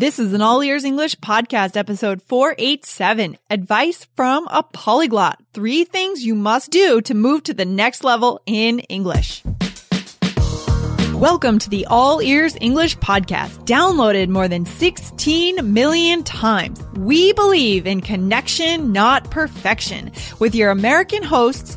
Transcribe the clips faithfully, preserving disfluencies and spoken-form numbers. This is an All Ears English podcast, episode four eighty-seven, Advice from a Polyglot, Three Things You Must Do to Move to the Next Level in English. Welcome to the All Ears English podcast, downloaded more than sixteen million times. We believe in connection, not perfection, with your American hosts,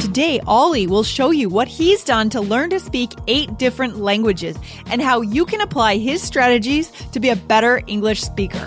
Today, Ollie will show you what he's done to learn to speak eight different languages and how you can apply his strategies to be a better English speaker.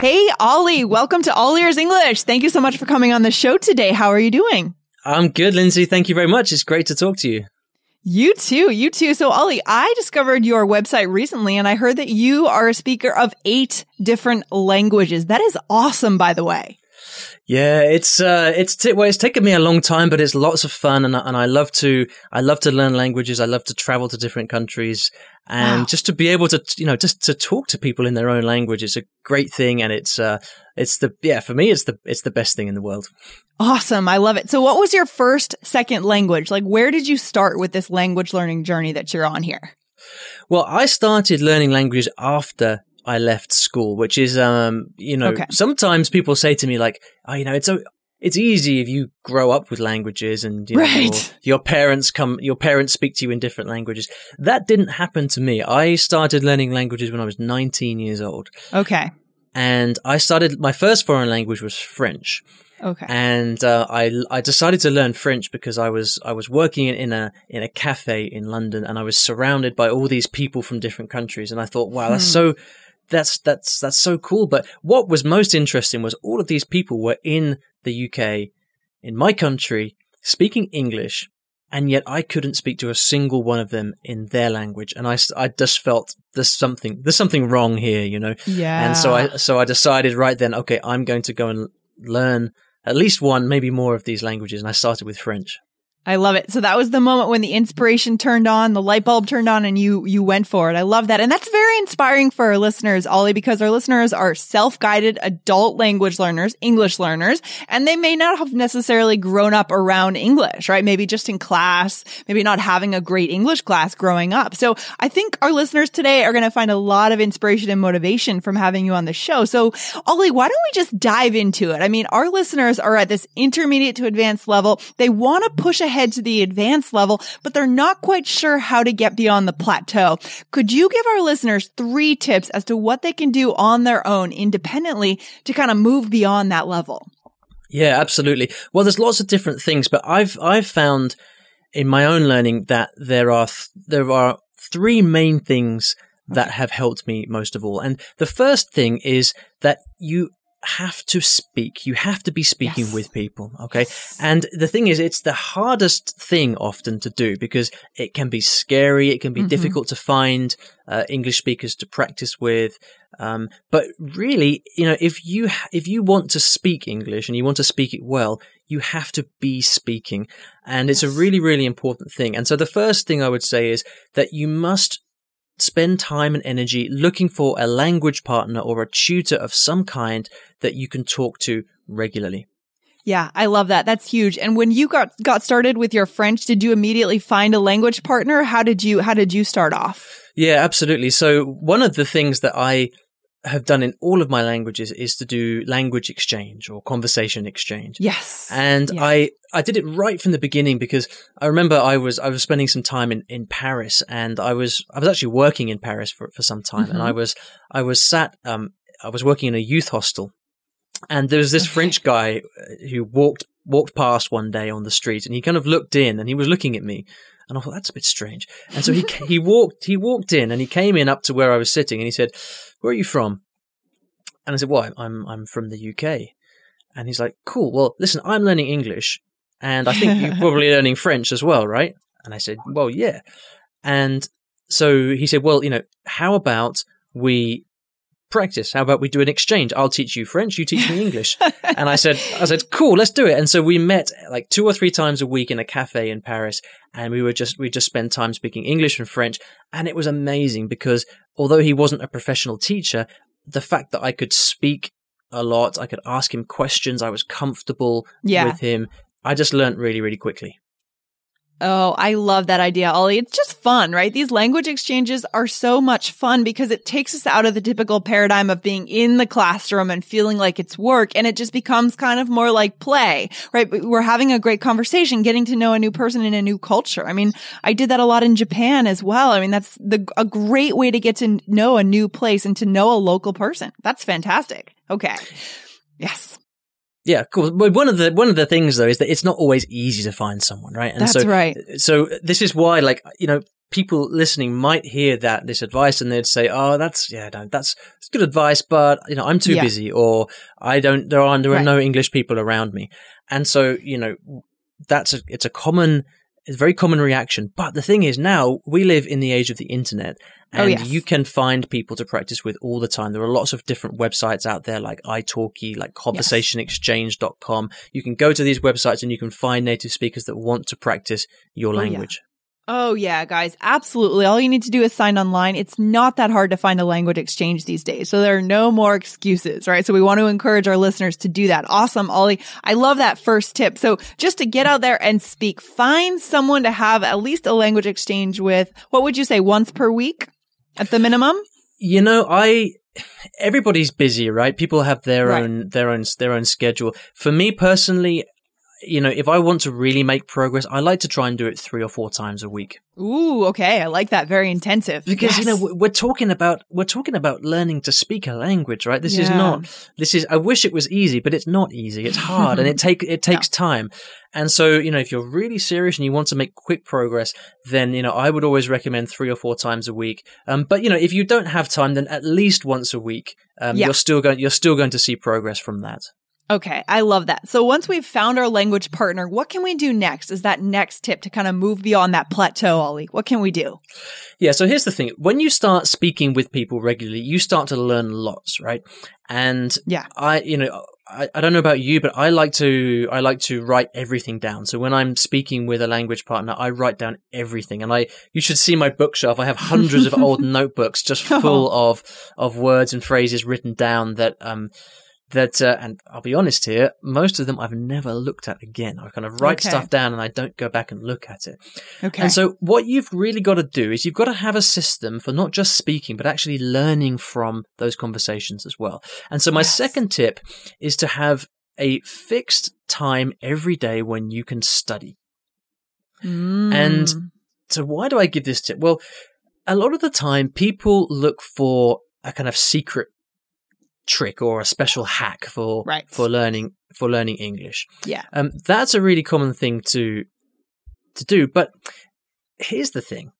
Hey, Ollie, welcome to All Ears English. Thank you so much for coming on the show today. How are you doing? I'm good, Lindsay. Thank you very much. It's great to talk to you. You too. You too. So, Ollie, I discovered your website recently, and I heard that you are a speaker of eight different languages. That is awesome, by the way. Yeah, it's uh, it's t- well, it's taken me a long time, but it's lots of fun, and I, and I love to I love to learn languages. I love to travel to different countries, and wow. just to be able to you know just to talk to people in their own language is a great thing, and it's uh, it's the yeah for me it's the it's the best thing in the world. Awesome, I love it. So, what was your first second language? Like, where did you start with this language learning journey that you're on here? Well, I started learning languages after I left school, which is, um, you know, okay. sometimes people say to me like, oh, you know, it's, a, it's easy if you grow up with languages and you know, right. your, your parents come, your parents speak to you in different languages. That didn't happen to me. I started learning languages when I was nineteen years old. Okay. And I started, my first foreign language was French. Okay. And uh, I I decided to learn French because I was I was working in, in a in a cafe in London, and I was surrounded by all these people from different countries, and I thought, wow, hmm. that's so That's that's that's so cool. But what was most interesting was all of these people were in the U K, in my country, speaking English, and yet I couldn't speak to a single one of them in their language. And I, I just felt there's something there's something wrong here, you know. Yeah. And so I so I decided right then, okay, I'm going to go and learn at least one, maybe more of these languages. And I started with French. I love it. So that was the moment when the inspiration turned on, the light bulb turned on, and you you went for it. I love that. And that's very inspiring for our listeners, Ollie, because our listeners are self-guided adult language learners, English learners, and they may not have necessarily grown up around English, right? Maybe just in class, maybe not having a great English class growing up. So I think our listeners today are going to find a lot of inspiration and motivation from having you on the show. So Ollie, why don't we just dive into it? I mean, our listeners are at this intermediate to advanced level. They want to push ahead Head to the advanced level, but they're not quite sure how to get beyond the plateau. Could you give our listeners three tips as to what they can do on their own independently to kind of move beyond that level? Yeah, absolutely. Well, there's lots of different things, but I've I've found in my own learning that there are th- there are three main things that have helped me most of all. And the first thing is that you have to speak. You have to be speaking yes. with people. Okay. Yes. And the thing is, it's the hardest thing often to do because it can be scary. It can be mm-hmm. difficult to find uh, English speakers to practice with. Um, but really, you know, if you, if you want to speak English and you want to speak it well, you have to be speaking. And yes. it's a really, really important thing. And so the first thing I would say is that you must spend time and energy looking for a language partner or a tutor of some kind that you can talk to regularly. Yeah, I love that. That's huge. And when you got, got started with your French, did you immediately find a language partner? How did you, how did you start off? Yeah, absolutely. So one of the things that I have done in all of my languages is to do language exchange or conversation exchange. Yes. And yes. I, I did it right from the beginning because I remember I was, I was spending some time in, in Paris, and I was, I was actually working in Paris for, for some time. Mm-hmm. And I was, I was sat, um, I was working in a youth hostel, and there was this okay. French guy who walked, walked past one day on the street, and he kind of looked in, and he was looking at me. And I thought, that's a bit strange. And so he he walked he walked in, and he came in up to where I was sitting, and he said, "Where are you from?" And I said, "Well, I'm I'm from the U K." And he's like, "Cool. Well, listen, I'm learning English, and I think you're probably learning French as well, right?" And I said, "Well, yeah." And so he said, "Well, you know, how about we practice? How about we do an exchange? I'll teach you French, you teach me English." And I said, I said, "Cool, let's do it." And so we met like two or three times a week in a cafe in Paris, and we were just, we just spend time speaking English and French. And it was amazing because although he wasn't a professional teacher, the fact that I could speak a lot, I could ask him questions, I was comfortable yeah. with him. I just learned really, really quickly. Oh, I love that idea, Ollie. It's just fun, right? These language exchanges are so much fun because it takes us out of the typical paradigm of being in the classroom and feeling like it's work, and it just becomes kind of more like play, right? We're having a great conversation, getting to know a new person in a new culture. I mean, I did that a lot in Japan as well. I mean, that's the, a great way to get to know a new place and to know a local person. That's fantastic. Okay. Yes. Yeah, cool. But one of the one of the things though is that it's not always easy to find someone, right? And That's so, right. So this is why, like, you know, people listening might hear that this advice and they'd say, "Oh, that's yeah, no, that's, that's good advice, but you know, I'm too yeah. busy, or I don't. There are there are right. no English people around me," and so you know, that's a, it's a common, it's a very common reaction. But the thing is, now we live in the age of the internet. And oh, yes. you can find people to practice with all the time. There are lots of different websites out there like italki, like conversation exchange dot com. You can go to these websites and you can find native speakers that want to practice your language. Oh, yeah. Oh, yeah, guys. Absolutely. All you need to do is sign online. It's not that hard to find a language exchange these days. So there are no more excuses, right? So we want to encourage our listeners to do that. Awesome, Ollie. I love that first tip. So just to get out there and speak, find someone to have at least a language exchange with. What would you say, once per week at the minimum? You know, I... everybody's busy, right? People have their right. own, their own, their own schedule. For me personally, you know, if I want to really make progress, I like to try and do it three or four times a week. Ooh, okay. I like that. Very intensive. Because, yes. you know, we're talking about, we're talking about learning to speak a language, right? This yeah. is not, this is, I wish it was easy, but it's not easy. It's hard and it take, it takes yeah. time. And so, you know, if you're really serious and you want to make quick progress, then, you know, I would always recommend three or four times a week. Um, but you know, if you don't have time, then at least once a week, um, yeah. you're still going, you're still going to see progress from that. Okay, I love that. So once we've found our language partner, what can we do next? Is that next tip to kind of move beyond that plateau, Ollie? What can we do? Yeah, so here's the thing. When you start speaking with people regularly, you start to learn lots, right? And yeah. I, you know, I, I don't know about you, but I like to, I like to write everything down. So when I'm speaking with a language partner, I write down everything. And I, you should see my bookshelf. I have hundreds of old notebooks just full oh. of, of words and phrases written down that, um, that, uh, and I'll be honest here, most of them I've never looked at again. I kind of write okay. stuff down and I don't go back and look at it. Okay. And so what you've really got to do is you've got to have a system for not just speaking, but actually learning from those conversations as well. And so my yes. second tip is to have a fixed time every day when you can study. Mm. And so why do I give this tip? Well, a lot of the time people look for a kind of secret trick or a special hack for right. for learning for learning English. Yeah. Um that's a really common thing to to do, but here's the thing.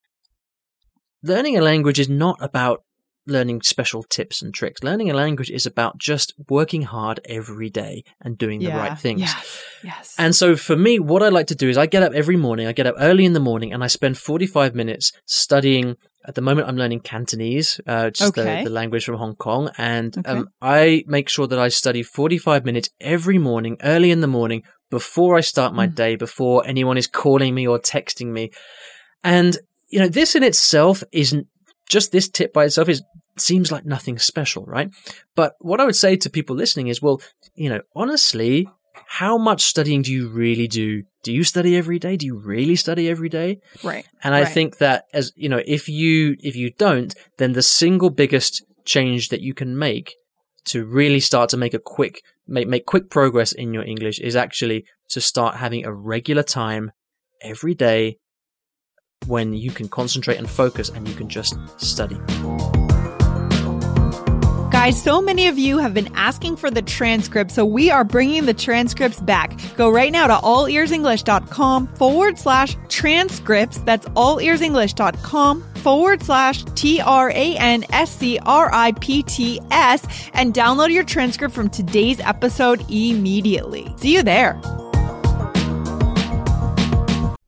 Learning a language is not about learning special tips and tricks. Learning a language is about just working hard every day and doing yeah. the right things. Yes. Yes. And so for me, what I like to do is I get up every morning, I get up early in the morning, and I spend forty-five minutes studying. At the moment, I'm learning Cantonese, uh, which is okay. the, the language from Hong Kong. And okay. um, I make sure that I study forty-five minutes every morning, early in the morning, before I start my mm. day, before anyone is calling me or texting me. And, you know, this in itself isn't, just this tip by itself is seems like nothing special, right? But what I would say to people listening is, well, you know, honestly, how much studying do you really do? Do you study every day? Do you really study every day? Right. And I right. think that, as you know, if you if you don't, then the single biggest change that you can make to really start to make a quick, make, make quick progress in your English is actually to start having a regular time every day when you can concentrate and focus and you can just study. Guys, so many of you have been asking for the transcript, so we are bringing the transcripts back. Go right now to all ears english dot com forward slash transcripts. That's all ears english dot com forward slash T R A N S C R I P T S and download your transcript from today's episode immediately. See you there.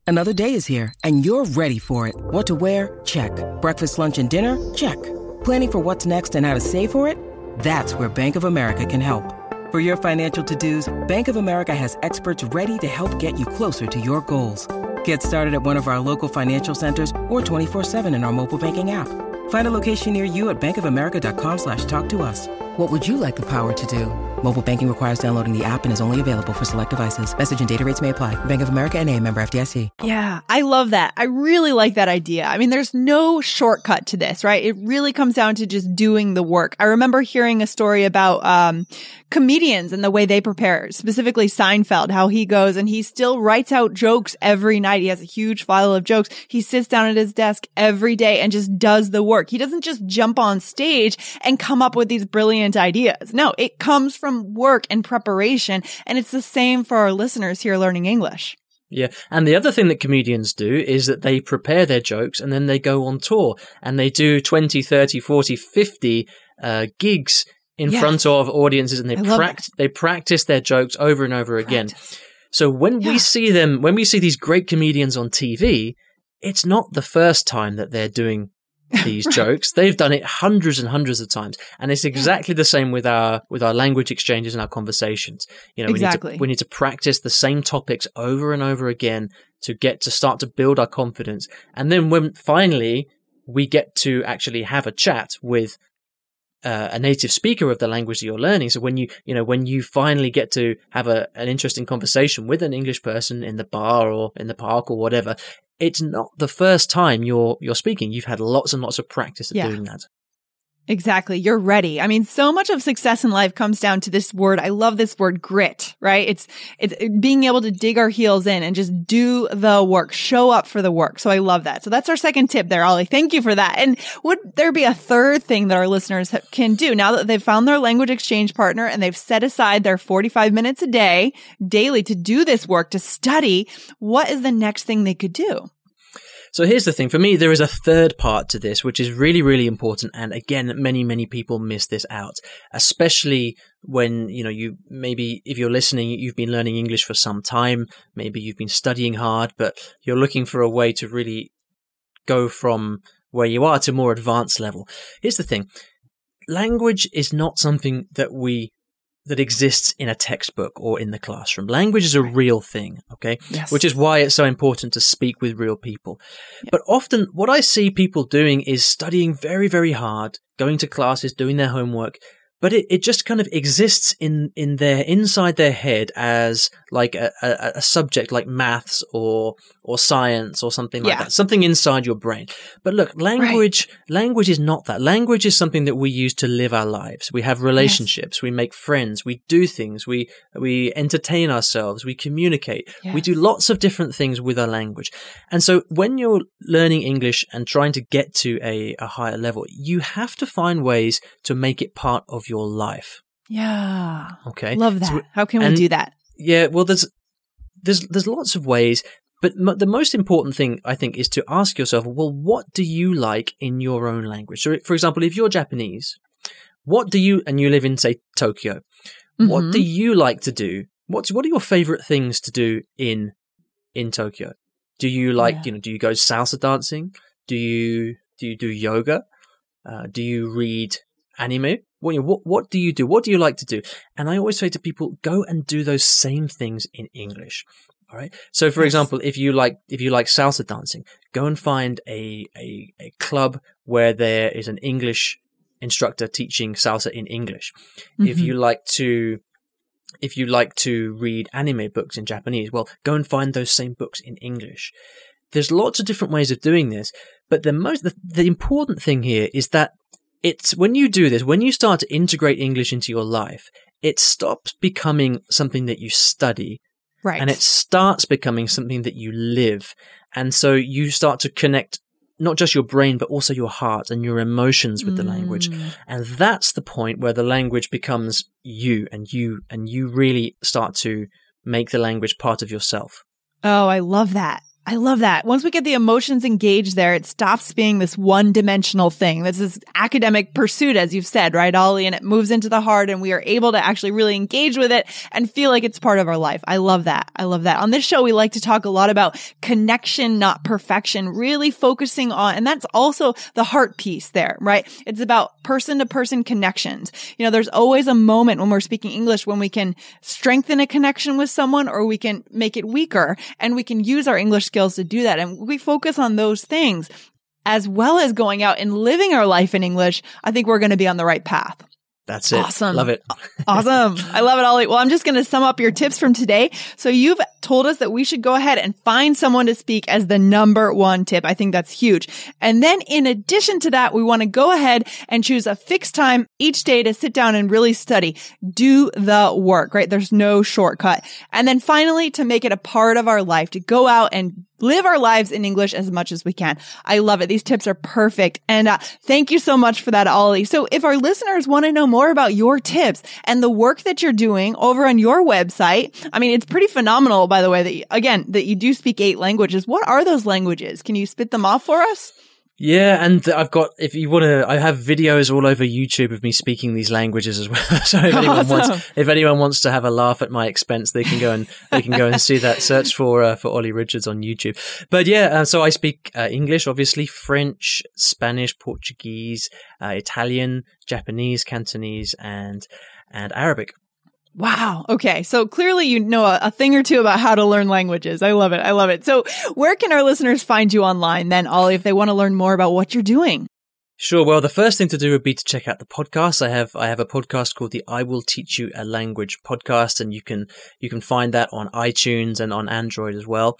Another day is here and you're ready for it. What to wear? Check. Breakfast, lunch, and dinner? Check. Planning for what's next and how to save for it? That's where Bank of America can help. For your financial to-dos, Bank of America has experts ready to help get you closer to your goals. Get started at one of our local financial centers or twenty-four seven in our mobile banking app. Find a location near you at bankofamerica.com slash talk to us. What would you like the power to do? Mobile banking requires downloading the app and is only available for select devices. Message and data rates may apply. Bank of America N A, member F D I C. Yeah, I love that. I really like that idea. I mean, there's no shortcut to this, right? It really comes down to just doing the work. I remember hearing a story about um comedians and the way they prepare, specifically Seinfeld, how he goes and he still writes out jokes every night. He has a huge file of jokes. He sits down at his desk every day and just does the work. He doesn't just jump on stage and come up with these brilliant ideas. No, it comes from work and preparation. And it's the same for our listeners here learning English. Yeah. And the other thing that comedians do is that they prepare their jokes and then they go on tour and they do twenty, thirty, forty, fifty uh, gigs in yes. front of audiences and they, pract- they practice their jokes over and over practice. again. So when yeah. we see them, when we see these great comedians on T V, it's not the first time that they're doing these right. jokes. They've done it hundreds and hundreds of times, and it's exactly the same with our with our language exchanges and our conversations. You know, exactly. we need to, we need to practice the same topics over and over again to get to start to build our confidence. And then when finally we get to actually have a chat with uh, a native speaker of the language that you're learning, so when you you know when you finally get to have a an interesting conversation with an English person in the bar or in the park or whatever, it's not the first time you're you're speaking. You've had lots and lots of practice at yeah. doing that. Exactly. You're ready. I mean, so much of success in life comes down to this word. I love this word, grit, right? It's it's being able to dig our heels in and just do the work, show up for the work. So I love that. So that's our second tip there, Ollie. Thank you for that. And would there be a third thing that our listeners can do now that they've found their language exchange partner and they've set aside their forty-five minutes a day daily to do this work, to study? What is the next thing they could do? So here's the thing. For me, there is a third part to this, which is really, really important. And again, many, many people miss this out, especially when, you know, you maybe if you're listening, you've been learning English for some time. Maybe you've been studying hard, but you're looking for a way to really go from where you are to more advanced level. Here's the thing. Language is not something that we that exists in a textbook or in the classroom. Language is a real thing, okay? Yes. Which is why it's so important to speak with real people. Yep. But often what I see people doing is studying very, very hard, going to classes, doing their homework, but it, it just kind of exists in, in their, inside their head as like a, a, a subject like maths or, or science or something like yeah. that, something inside your brain. But look, language, right. language is not that. Language is something that we use to live our lives. We have relationships. Yes. We make friends. We do things. We, we entertain ourselves. We communicate. Yes. We do lots of different things with our language. And so when you're learning English and trying to get to a, a higher level, you have to find ways to make it part of your life. Yeah. Okay. Love that. So, how can we and, do that? Yeah. Well, there's there's there's lots of ways, but m- the most important thing I think is to ask yourself, well, what do you like in your own language? So, for example, if you're Japanese, what do you and you live in, say, Tokyo? Mm-hmm. What do you like to do? What's what are your favorite things to do in in Tokyo? Do you like yeah. you know? Do you go salsa dancing? Do you do you do yoga? Uh, do you read anime? What, what do you do? What do you like to do? And I always say to people, go and do those same things in English. All right. So, for yes. example, if you like if you like salsa dancing, go and find a, a a club where there is an English instructor teaching salsa in English. Mm-hmm. If you like to if you like to read anime books in Japanese, well, go and find those same books in English. There's lots of different ways of doing this, but the most the, the important thing here is that It's when you do this, when you start to integrate English into your life, it stops becoming something that you study. Right. And it starts becoming something that you live. And so you start to connect not just your brain, but also your heart and your emotions with mm. the language. And that's the point where the language becomes you and you, and you really start to make the language part of yourself. Oh, I love that. I love that. Once we get the emotions engaged there, it stops being this one-dimensional thing. This is academic pursuit, as you've said, right, Ollie? And it moves into the heart, and we are able to actually really engage with it and feel like it's part of our life. I love that. I love that. On this show, we like to talk a lot about connection, not perfection, really focusing on, and that's also the heart piece there, right? It's about person-to-person connections. You know, there's always a moment when we're speaking English when we can strengthen a connection with someone, or we can make it weaker, and we can use our English skills to do that. And we focus on those things as well as going out and living our life in English. I think we're going to be on the right path. That's it. Awesome. Love it. Awesome. I love it, Ollie. Well, I'm just going to sum up your tips from today. So you've told us that we should go ahead and find someone to speak as the number one tip. I think that's huge. And then in addition to that, we want to go ahead and choose a fixed time each day to sit down and really study. Do the work, right? There's no shortcut. And then finally, to make it a part of our life, to go out and live our lives in English as much as we can. I love it. These tips are perfect. And uh, thank you so much for that, Ollie. So if our listeners want to know more about your tips and the work that you're doing over on your website, I mean, it's pretty phenomenal, by the way, that you, again, that you do speak eight languages. What are those languages? Can you spit them off for us? Yeah, and I've got, if you want to, I have videos all over YouTube of me speaking these languages as well. So if anyone awesome. wants, if anyone wants to have a laugh at my expense, they can go and they can go and see that. Search for uh, for Ollie Richards on YouTube. But yeah, uh, so I speak uh, English, obviously, French, Spanish, Portuguese, uh, Italian, Japanese, Cantonese, and and Arabic. Wow. Okay. So clearly you know a, a thing or two about how to learn languages. I love it. I love it. So where can our listeners find you online then, Ollie, if they want to learn more about what you're doing? Sure. Well, the first thing to do would be to check out the podcast. I have I have a podcast called the I Will Teach You a Language podcast, and you can you can find that on iTunes and on Android as well.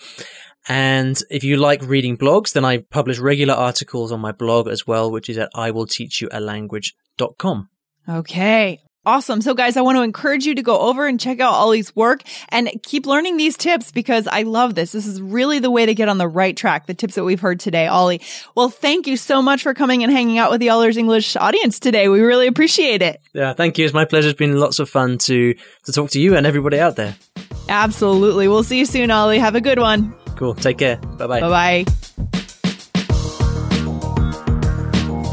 And if you like reading blogs, then I publish regular articles on my blog as well, which is at I will teach you a language dot com. Okay. Awesome. So guys, I want to encourage you to go over and check out Ollie's work and keep learning these tips because I love this. This is really the way to get on the right track, the tips that we've heard today, Ollie. Well, thank you so much for coming and hanging out with the All Ears English audience today. We really appreciate it. Yeah, thank you. It's my pleasure. It's been lots of fun to, to talk to you and everybody out there. Absolutely. We'll see you soon, Ollie. Have a good one. Cool. Take care. Bye-bye. Bye-bye.